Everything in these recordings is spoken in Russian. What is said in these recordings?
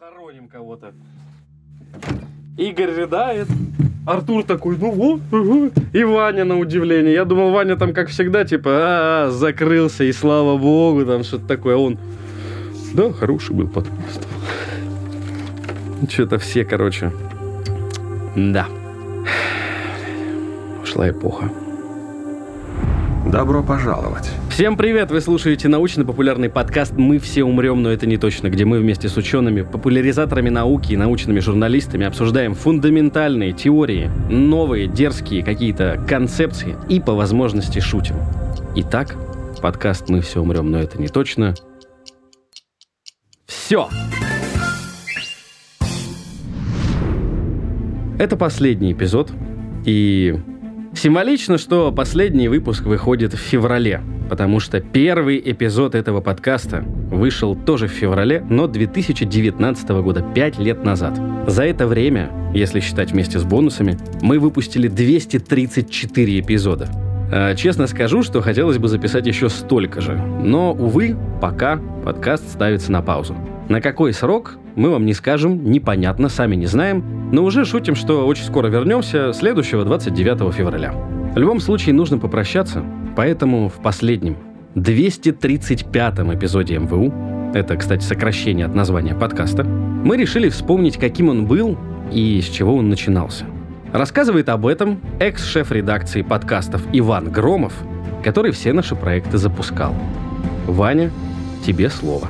хороним кого-то. Игорь рыдает. Артур такой, ну вот, угу. И Ваня на удивление. Я думал, Ваня там, как всегда, типа, закрылся, и слава богу, там что-то такое. А он, да, хороший был подкаст. Что-то все, короче. Да. Ушла эпоха. Добро пожаловать. Всем привет! Вы слушаете научно-популярный подкаст «Мы все умрем, но это не точно», где мы вместе с учеными, популяризаторами науки и научными журналистами обсуждаем фундаментальные теории, новые, дерзкие какие-то концепции и по возможности шутим. Итак, подкаст «Мы все умрем, но это не точно». Все! Это последний эпизод, и... символично, что последний выпуск выходит в феврале, потому что первый эпизод этого подкаста вышел тоже в феврале, но 2019 года, 5 лет назад. За это время, если считать вместе с бонусами, мы выпустили 234 эпизода. Честно скажу, что хотелось бы записать еще столько же, но, увы, пока подкаст ставится на паузу. На какой срок, мы вам не скажем, непонятно, сами не знаем, но уже шутим, что очень скоро вернемся, следующего 29 февраля. В любом случае нужно попрощаться, поэтому в последнем, 235-м эпизоде МВУ, это, кстати, сокращение от названия подкаста, мы решили вспомнить, каким он был и с чего он начинался. Рассказывает об этом экс-шеф редакции подкастов Иван Громов, который все наши проекты запускал. Ваня, тебе слово.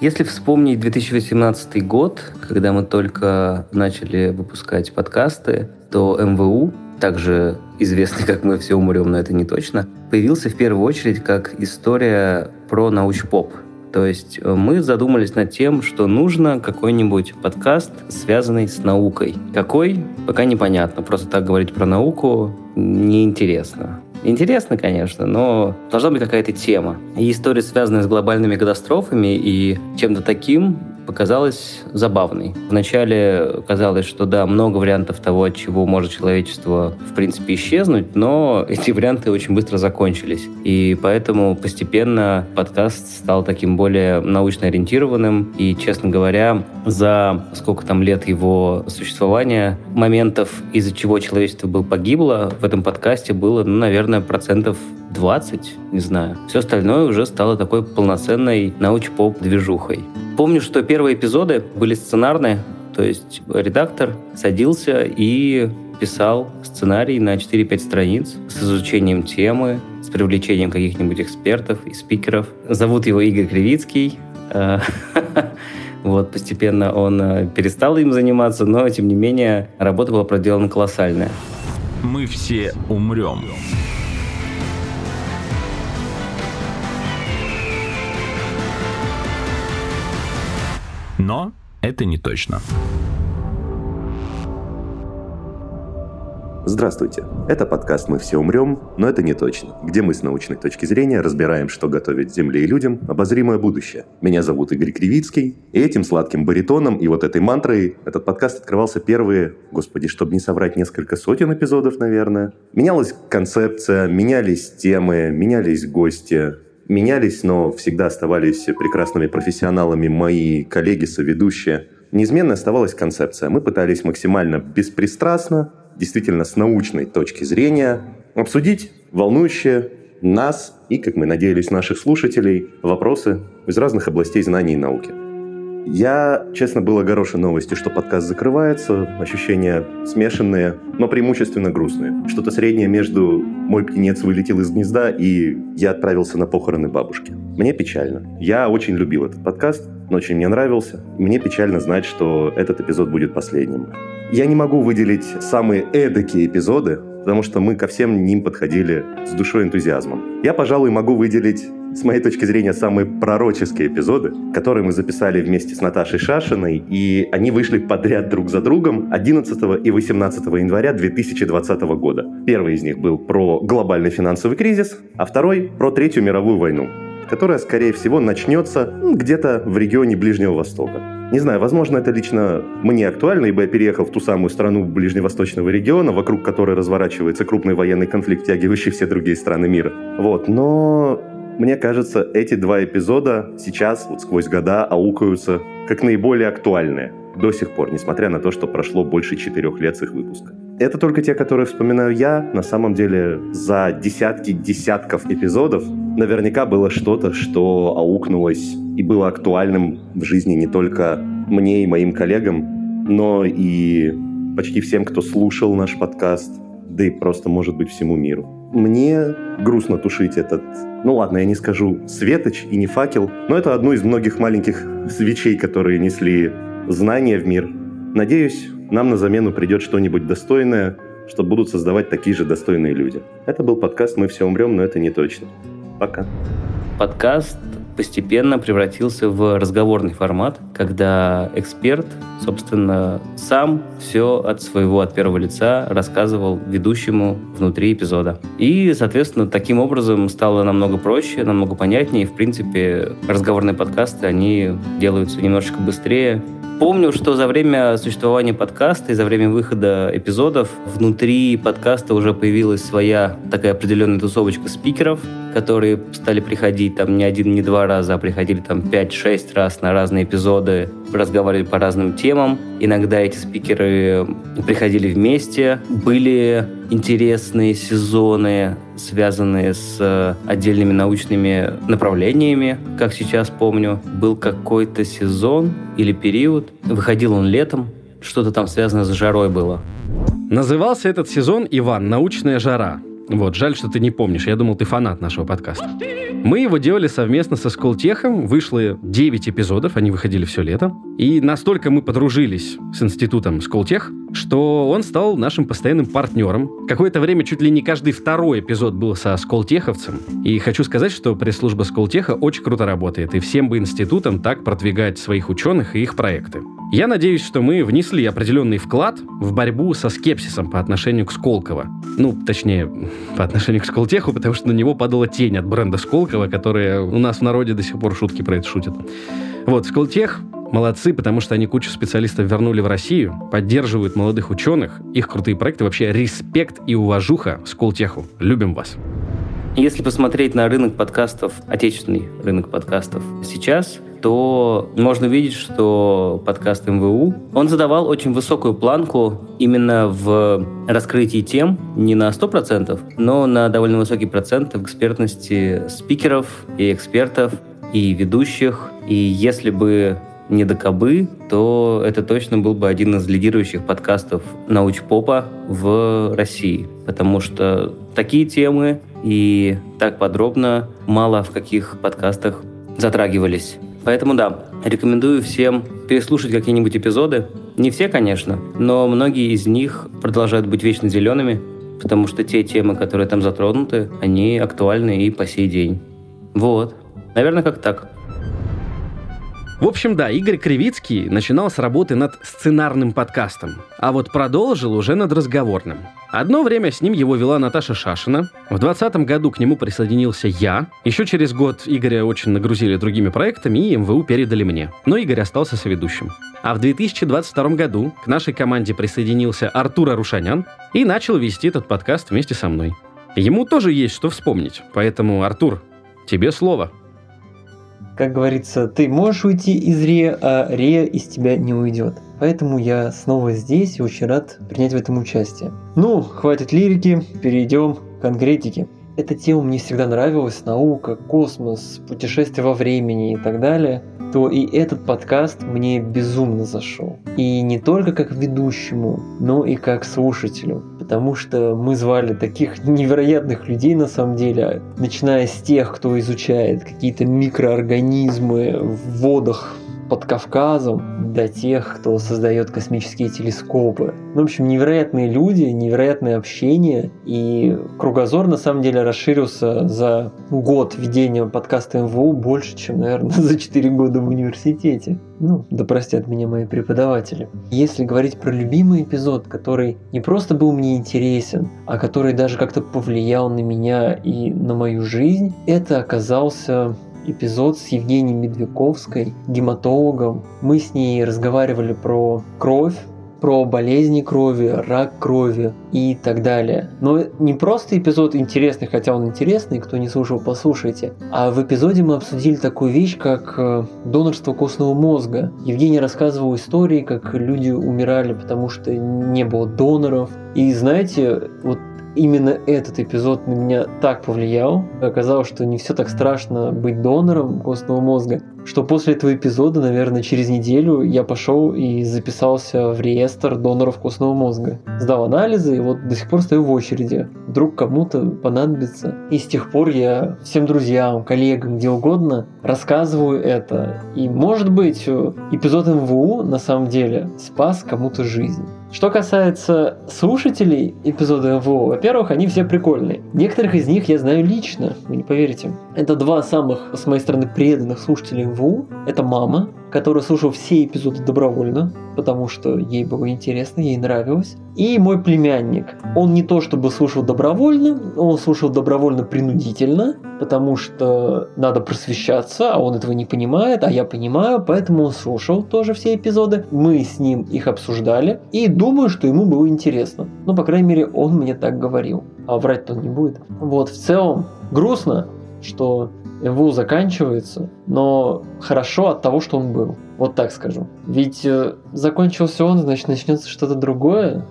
Если вспомнить 2018 год, когда мы только начали выпускать подкасты, то МВУ, также известный как «Мы все умрем, но это не точно», появился в первую очередь как история про научпоп. То есть мы задумались над тем, что нужно какой-нибудь подкаст, связанный с наукой. Какой? Пока непонятно. Просто так говорить про науку неинтересно. Интересно, конечно, но должна быть какая-то тема. И история, связанная с глобальными катастрофами и чем-то таким, показалась забавной. Вначале казалось, что да, много вариантов того, от чего может человечество, в принципе, исчезнуть, но эти варианты очень быстро закончились. И поэтому постепенно подкаст стал таким более научно ориентированным. И, честно говоря, за сколько там лет его существования, моментов, из-за чего человечество погибло, в этом подкасте было, ну, наверное, 20%, не знаю. Все остальное уже стало такой полноценной науч-поп-движухой. Помню, что первые эпизоды были сценарные, то есть редактор садился и писал сценарий на 4-5 страниц с изучением темы, с привлечением каких-нибудь экспертов и спикеров. Зовут его Игорь Кривицкий. Вот, постепенно он перестал им заниматься, но, тем не менее, работа была проделана колоссальная. «Мы все умрем». Но это не точно. Здравствуйте. Это подкаст «Мы все умрем, но это не точно», где мы с научной точки зрения разбираем, что готовит Земле и людям обозримое будущее. Меня зовут Игорь Кривицкий, и этим сладким баритоном и вот этой мантрой этот подкаст открывался первые, господи, чтобы не соврать, несколько сотен эпизодов, наверное. Менялась концепция, менялись темы, менялись гости. Менялись, но всегда оставались прекрасными профессионалами мои коллеги-соведущие. Неизменно оставалась концепция. Мы пытались максимально беспристрастно, действительно с научной точки зрения, обсудить волнующие нас и, как мы надеялись, наших слушателей, вопросы из разных областей знаний и науки. Я, честно, был огорошен новостью, что подкаст закрывается. Ощущения смешанные, но преимущественно грустные. Что-то среднее между «мой птенец вылетел из гнезда» и «я отправился на похороны бабушки». Мне печально. Я очень любил этот подкаст, он очень мне нравился. Мне печально знать, что этот эпизод будет последним. Я не могу выделить самые эдакие эпизоды, потому что мы ко всем ним подходили с душой и энтузиазмом. Я, пожалуй, могу выделить... с моей точки зрения, самые пророческие эпизоды, которые мы записали вместе с Наташей Шашиной, и они вышли подряд друг за другом 11 и 18 января 2020 года. Первый из них был про глобальный финансовый кризис, а второй — про Третью мировую войну, которая, скорее всего, начнется где-то в регионе Ближнего Востока. Не знаю, возможно, это лично мне актуально, ибо я переехал в ту самую страну ближневосточного региона, вокруг которой разворачивается крупный военный конфликт, тягивающий все другие страны мира. Вот, но... Мне кажется, эти два эпизода сейчас, вот сквозь года, аукаются как наиболее актуальные до сих пор, несмотря на то, что прошло больше 4 лет с их выпуска. Это только те, которые вспоминаю я. На самом деле, за десятки десятков эпизодов наверняка было что-то, что аукнулось и было актуальным в жизни не только мне и моим коллегам, но и почти всем, кто слушал наш подкаст, да и просто, может быть, всему миру. Мне грустно тушить этот, ну ладно, я не скажу светоч и не факел, но это одно из многих маленьких свечей, которые несли знания в мир. Надеюсь, нам на замену придет что-нибудь достойное, что будут создавать такие же достойные люди. Это был подкаст «Мы все умрем, но это не точно». Пока. Подкаст постепенно превратился в разговорный формат, когда эксперт, собственно, сам все от первого лица рассказывал ведущему внутри эпизода. И, соответственно, таким образом стало намного проще, намного понятнее. И, в принципе, разговорные подкасты, они делаются немножечко быстрее. Помню, что за время существования подкаста и за время выхода эпизодов внутри подкаста уже появилась своя такая определенная тусовочка спикеров, которые стали приходить там не один, не два раза, а приходили там 5-6 раз на разные эпизоды, разговаривали по разным темам. Иногда эти спикеры приходили вместе, были интересные сезоны, связанные с отдельными научными направлениями, как сейчас помню. Был какой-то сезон или период, выходил он летом, что-то там связано с жарой было. Назывался этот сезон, Иван, «Научная жара». Вот, жаль, что ты не помнишь, я думал, ты фанат нашего подкаста. Мы его делали совместно со Сколтехом, вышло 9 эпизодов, они выходили все лето. И настолько мы подружились с институтом Сколтех, что он стал нашим постоянным партнером. Какое-то время чуть ли не каждый второй эпизод был со сколтеховцем. И хочу сказать, что пресс-служба Сколтеха очень круто работает, и всем бы институтам так продвигать своих ученых и их проекты. Я надеюсь, что мы внесли определенный вклад в борьбу со скепсисом по отношению к Сколково. Ну, точнее, по отношению к Сколтеху, потому что на него падала тень от бренда Сколково, которая у нас в народе до сих пор шутки про это шутят. Вот, Сколтех молодцы, потому что они кучу специалистов вернули в Россию, поддерживают молодых ученых, их крутые проекты, вообще респект и уважуха Сколтеху. Любим вас. Если посмотреть на рынок подкастов, отечественный рынок подкастов сейчас, то можно видеть, что подкаст МВУ, он задавал очень высокую планку именно в раскрытии тем, не на 100%, но на довольно высокий процент в экспертности спикеров и экспертов, и ведущих. И если бы не ДКБ, то это точно был бы один из лидирующих подкастов научпопа в России, потому что такие темы и так подробно мало в каких подкастах затрагивались. Поэтому да, рекомендую всем переслушать какие-нибудь эпизоды. Не все, конечно, но многие из них продолжают быть вечно зелеными, потому что те темы, которые там затронуты, они актуальны и по сей день. Вот. Наверное, как так. В общем, да, Игорь Кривицкий начинал с работы над сценарным подкастом, а вот продолжил уже над разговорным. Одно время с ним его вела Наташа Шашина, в 2020 году к нему присоединился я, еще через год Игоря очень нагрузили другими проектами и МВУ передали мне, но Игорь остался соведущим. А в 2022 году к нашей команде присоединился Артур Арушанян и начал вести этот подкаст вместе со мной. Ему тоже есть что вспомнить, поэтому, Артур, тебе слово. Как говорится, ты можешь уйти из Ре, а Ре из тебя не уйдет. Поэтому я снова здесь и очень рад принять в этом участие. Ну, хватит лирики, перейдем к конкретике. Эта тема мне всегда нравилась, наука, космос, путешествие во времени и так далее. То и этот подкаст мне безумно зашел. И не только как ведущему, но и как слушателю. Потому что мы звали таких невероятных людей на самом деле, начиная с тех, кто изучает какие-то микроорганизмы в водах под Кавказом, до тех, кто создает космические телескопы. Ну, в общем, невероятные люди, невероятное общение, и кругозор, на самом деле, расширился за год ведения подкаста МВУ больше, чем, наверное, за 4 года в университете. Ну, да простят меня мои преподаватели. Если говорить про любимый эпизод, который не просто был мне интересен, а который даже как-то повлиял на меня и на мою жизнь, это оказался эпизод с Евгенией Медвяковской, гематологом. Мы с ней разговаривали про кровь, про болезни крови, рак крови и так далее. Но не просто эпизод интересный, хотя он интересный, кто не слушал, послушайте. А в эпизоде мы обсудили такую вещь, как донорство костного мозга. Евгений рассказывал истории, как люди умирали, потому что не было доноров. И знаете, вот именно этот эпизод на меня так повлиял. Оказалось, что не все так страшно быть донором костного мозга, что после этого эпизода, наверное, через неделю я пошел и записался в реестр доноров костного мозга. Сдал анализы, и вот до сих пор стою в очереди. Вдруг кому-то понадобится. И с тех пор я всем друзьям, коллегам, где угодно рассказываю это. И, может быть, эпизод МВУ на самом деле спас кому-то жизнь. Что касается слушателей эпизода МВО, во-первых, они все прикольные. Некоторых из них я знаю лично, вы не поверите. Это два самых, с моей стороны, преданных слушателей МВО. Это мама, которая слушала все эпизоды добровольно, потому что ей было интересно, ей нравилось. И мой племянник. Он не то чтобы слушал добровольно, он слушал добровольно принудительно, потому что надо просвещаться, а он этого не понимает, а я понимаю, поэтому он слушал тоже все эпизоды. Мы с ним их обсуждали, и думаю, что ему было интересно. Ну, по крайней мере, он мне так говорил. А врать-то он не будет. Вот, в целом, грустно, что МВУ заканчивается, но хорошо от того, что он был. Вот так скажу. Ведь закончился он, значит, начнется что-то другое.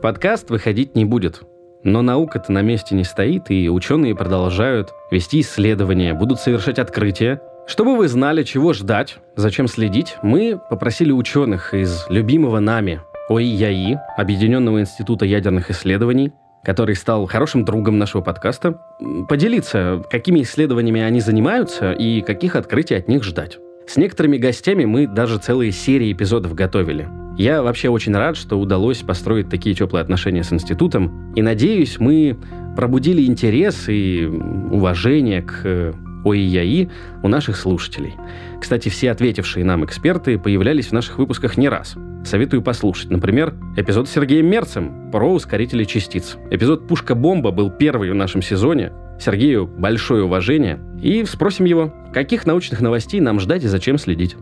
Подкаст выходить не будет. Но наука-то на месте не стоит, и ученые продолжают вести исследования, будут совершать открытия. Чтобы вы знали, чего ждать, зачем следить, мы попросили ученых из любимого нами ОИЯИ, Объединенного института ядерных исследований, который стал хорошим другом нашего подкаста, поделиться, какими исследованиями они занимаются и каких открытий от них ждать. С некоторыми гостями мы даже целые серии эпизодов готовили. Я вообще очень рад, что удалось построить такие теплые отношения с институтом, и надеюсь, мы пробудили интерес и уважение к ОИЯИ у наших слушателей. Кстати, все ответившие нам эксперты появлялись в наших выпусках не раз. Советую послушать. Например, эпизод с Сергеем Мерцем про ускорители частиц. Эпизод «Пушка-бомба» был первый в нашем сезоне. Сергею большое уважение. И спросим его, каких научных новостей нам ждать и зачем следить.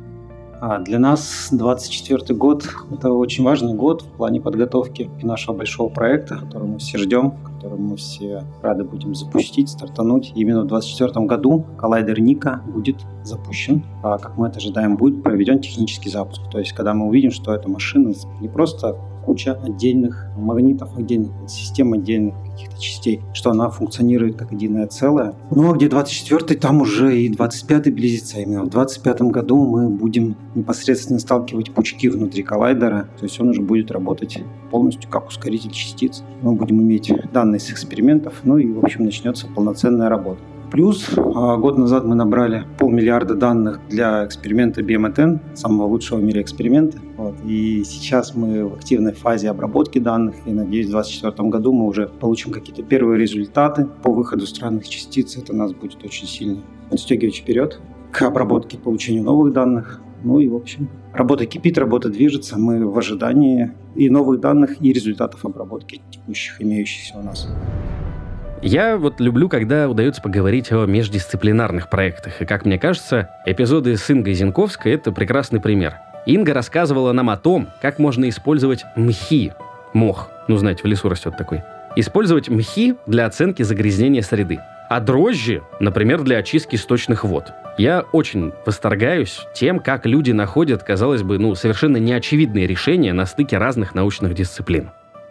Для нас 24-й год – это очень важный год в плане подготовки нашего большого проекта, который мы все ждем, который мы все рады будем запустить, стартануть. Именно в 24-м году коллайдер NICA будет запущен. А как мы это ожидаем, будет проведен технический запуск. То есть, когда мы увидим, что эта машина не просто куча отдельных магнитов, отдельных систем, отдельных каких-то частей, что она функционирует как единое целое. Но где 24-й, там уже и 25-й близится. Именно в 25-м году мы будем непосредственно сталкивать пучки внутри коллайдера, то есть он уже будет работать полностью как ускоритель частиц. Мы будем иметь данные с экспериментов, ну и, в общем, начнется полноценная работа. Плюс год назад мы набрали 500 миллиарда данных для эксперимента BMATN, самого лучшего в мире эксперимента. Вот. И сейчас мы в активной фазе обработки данных, и, надеюсь, в 2024 году мы уже получим какие-то первые результаты по выходу странных частиц. Это нас будет очень сильно подстегивать вперед к обработке, получению новых данных. Ну и, в общем, работа кипит, работа движется. Мы в ожидании и новых данных, и результатов обработки текущих, имеющихся у нас. Я вот люблю, когда удается поговорить о междисциплинарных проектах. И, как мне кажется, эпизоды с Ингой Зинковской – это прекрасный пример. Инга рассказывала нам о том, как можно использовать мхи. Мох. Ну, знаете, в лесу растет такой. Использовать мхи для оценки загрязнения среды. А дрожжи, например, для очистки сточных вод. Я очень восторгаюсь тем, как люди находят, казалось бы, совершенно неочевидные решения на стыке разных научных дисциплин.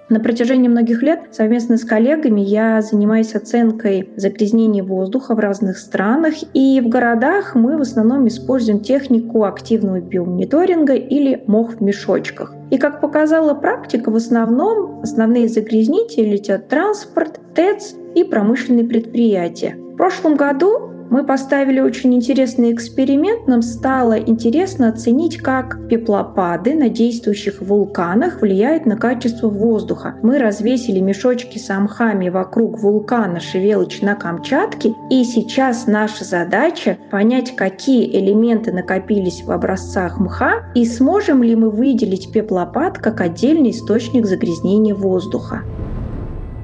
На протяжении многих лет совместно с коллегами я занимаюсь оценкой загрязнений воздуха в разных странах, и в городах мы в основном используем технику активного биомониторинга или мох в мешочках. И, как показала практика, в основном основные загрязнители – это транспорт, ТЭЦ и промышленные предприятия. В прошлом году мы поставили очень интересный эксперимент. Нам стало интересно оценить, как пеплопады на действующих вулканах влияют на качество воздуха. Мы развесили мешочки с мхами вокруг вулкана Шевелыч на Камчатке. И сейчас наша задача – понять, какие элементы накопились в образцах мха и сможем ли мы выделить пеплопад как отдельный источник загрязнения воздуха.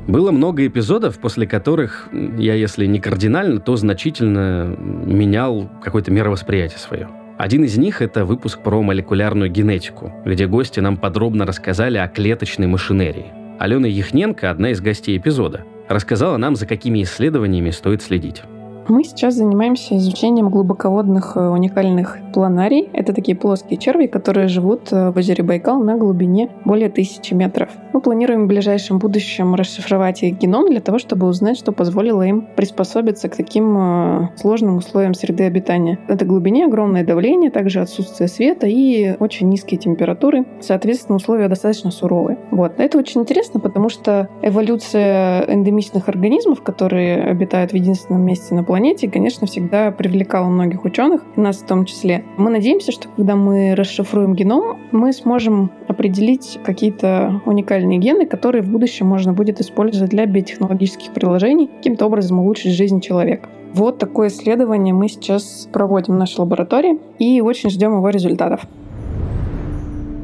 Было много эпизодов, после которых я, если не кардинально, то значительно менял какое-то мировосприятие свое. Один из них – это выпуск про молекулярную генетику, где гости нам подробно рассказали о клеточной машинерии. Алена Яхненко, одна из гостей эпизода, рассказала нам, за какими исследованиями стоит следить. Мы сейчас занимаемся изучением глубоководных уникальных планарий. Это такие плоские черви, которые живут в озере Байкал на глубине более 1000 метров. Мы планируем в ближайшем будущем расшифровать их геном для того, чтобы узнать, что позволило им приспособиться к таким сложным условиям среды обитания. На этой глубине огромное давление, также отсутствие света и очень низкие температуры. Соответственно, условия достаточно суровые. Вот. Это очень интересно, потому что эволюция эндемичных организмов, которые обитают в единственном месте на планете, конечно, всегда привлекало многих ученых, нас в том числе. Мы надеемся, что когда мы расшифруем геном, мы сможем определить какие-то уникальные гены, которые в будущем можно будет использовать для биотехнологических приложений, каким-то образом улучшить жизнь человека. Вот такое исследование мы сейчас проводим в нашей лаборатории и очень ждем его результатов.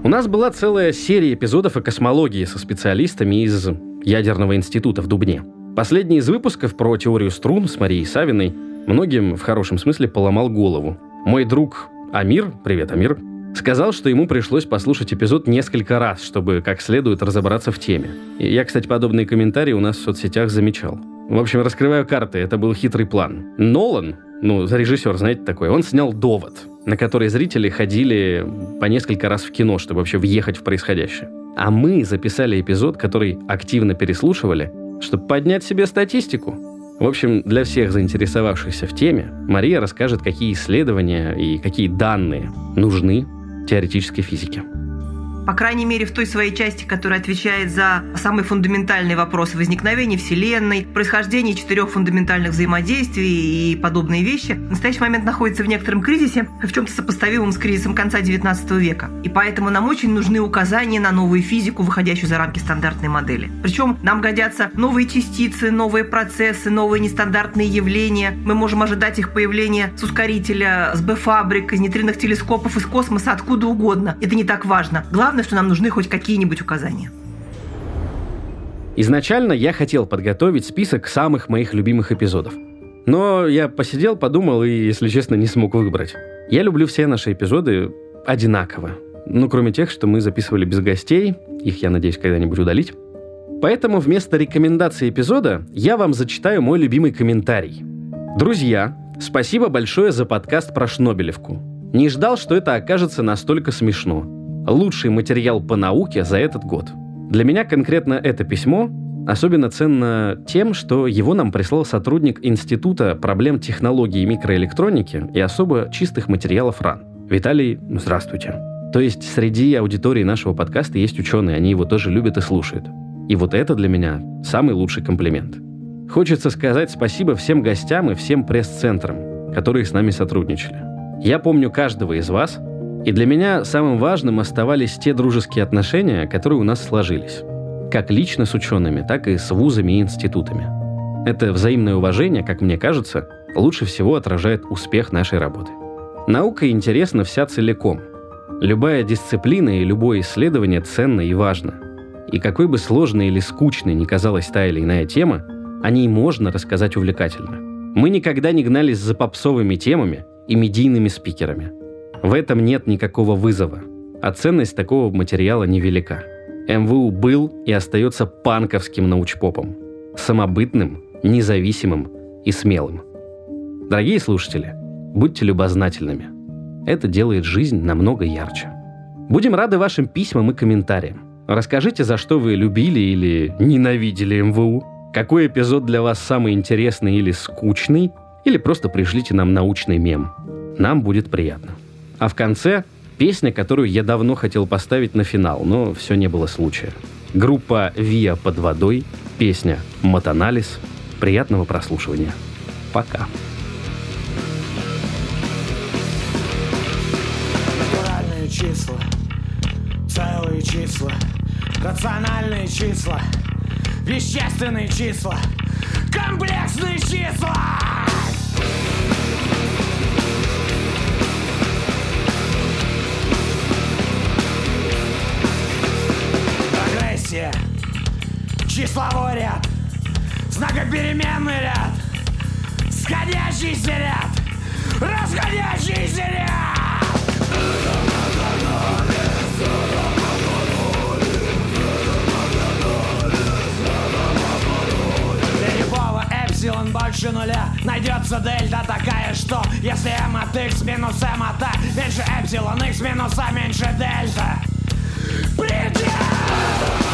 У нас была целая серия эпизодов о космологии со специалистами из Ядерного института в Дубне. Последний из выпусков про теорию струн с Марией Савиной многим, в хорошем смысле, поломал голову. Мой друг Амир, привет, Амир, сказал, что ему пришлось послушать эпизод несколько раз, чтобы как следует разобраться в теме. И я, кстати, подобные комментарии у нас в соцсетях замечал. В общем, раскрываю карты, это был хитрый план. Нолан, режиссер, знаете такой, он снял «Довод», на который зрители ходили по несколько раз в кино, чтобы вообще въехать в происходящее. А мы записали эпизод, который активно переслушивали, чтобы поднять себе статистику. В общем, для всех заинтересовавшихся в теме, Мария расскажет, какие исследования и какие данные нужны теоретической физике. По крайней мере, в той своей части, которая отвечает за самый фундаментальный вопрос возникновения Вселенной, происхождение 4 фундаментальных взаимодействий и подобные вещи, в настоящий момент находится в некотором кризисе, в чем-то сопоставимом с кризисом конца XIX века. И поэтому нам очень нужны указания на новую физику, выходящую за рамки стандартной модели. Причем нам годятся новые частицы, новые процессы, новые нестандартные явления. Мы можем ожидать их появления с ускорителя, с Б-фабрик, из нейтринных телескопов, из космоса, откуда угодно. Это не так важно. Главное, что нам нужны хоть какие-нибудь указания. Изначально я хотел подготовить список самых моих любимых эпизодов. Но я посидел, подумал и, если честно, не смог выбрать. Я люблю все наши эпизоды одинаково. Кроме тех, что мы записывали без гостей. Их, я надеюсь, когда-нибудь удалить. Поэтому вместо рекомендации эпизода я вам зачитаю мой любимый комментарий. Друзья, спасибо большое за подкаст про Шнобелевку. Не ждал, что это окажется настолько смешно. Лучший материал по науке за этот год. Для меня конкретно это письмо особенно ценно тем, что его нам прислал сотрудник Института проблем технологии микроэлектроники и особо чистых материалов РАН. Виталий, здравствуйте. То есть среди аудитории нашего подкаста есть ученые, они его тоже любят и слушают. И вот это для меня самый лучший комплимент. Хочется сказать спасибо всем гостям и всем пресс-центрам, которые с нами сотрудничали. Я помню каждого из вас, и для меня самым важным оставались те дружеские отношения, которые у нас сложились. Как лично с учеными, так и с вузами и институтами. Это взаимное уважение, как мне кажется, лучше всего отражает успех нашей работы. Наука интересна вся целиком. Любая дисциплина и любое исследование ценно и важно. И какой бы сложной или скучной ни казалась та или иная тема, о ней можно рассказать увлекательно. Мы никогда не гнались за попсовыми темами и медийными спикерами. В этом нет никакого вызова, а ценность такого материала невелика. МВУ был и остается панковским научпопом, самобытным, независимым и смелым. Дорогие слушатели, будьте любознательными. Это делает жизнь намного ярче. Будем рады вашим письмам и комментариям. Расскажите, за что вы любили или ненавидели МВУ, какой эпизод для вас самый интересный или скучный, или просто пришлите нам научный мем. Нам будет приятно. А в конце песня, которую я давно хотел поставить на финал, но все не было случая. Группа «Виа под водой», песня «Матанализ». Приятного прослушивания. Пока. Натуральные числа, целые числа, рациональные числа, вещественные числа, комплексные числа! Числовой ряд, знакопеременный ряд, сходящийся ряд, расходящийся ряд. он больше нуля, найдется дельта такая, что если m от x минус m от a меньше эпсилон x минус a меньше дельта. Предел!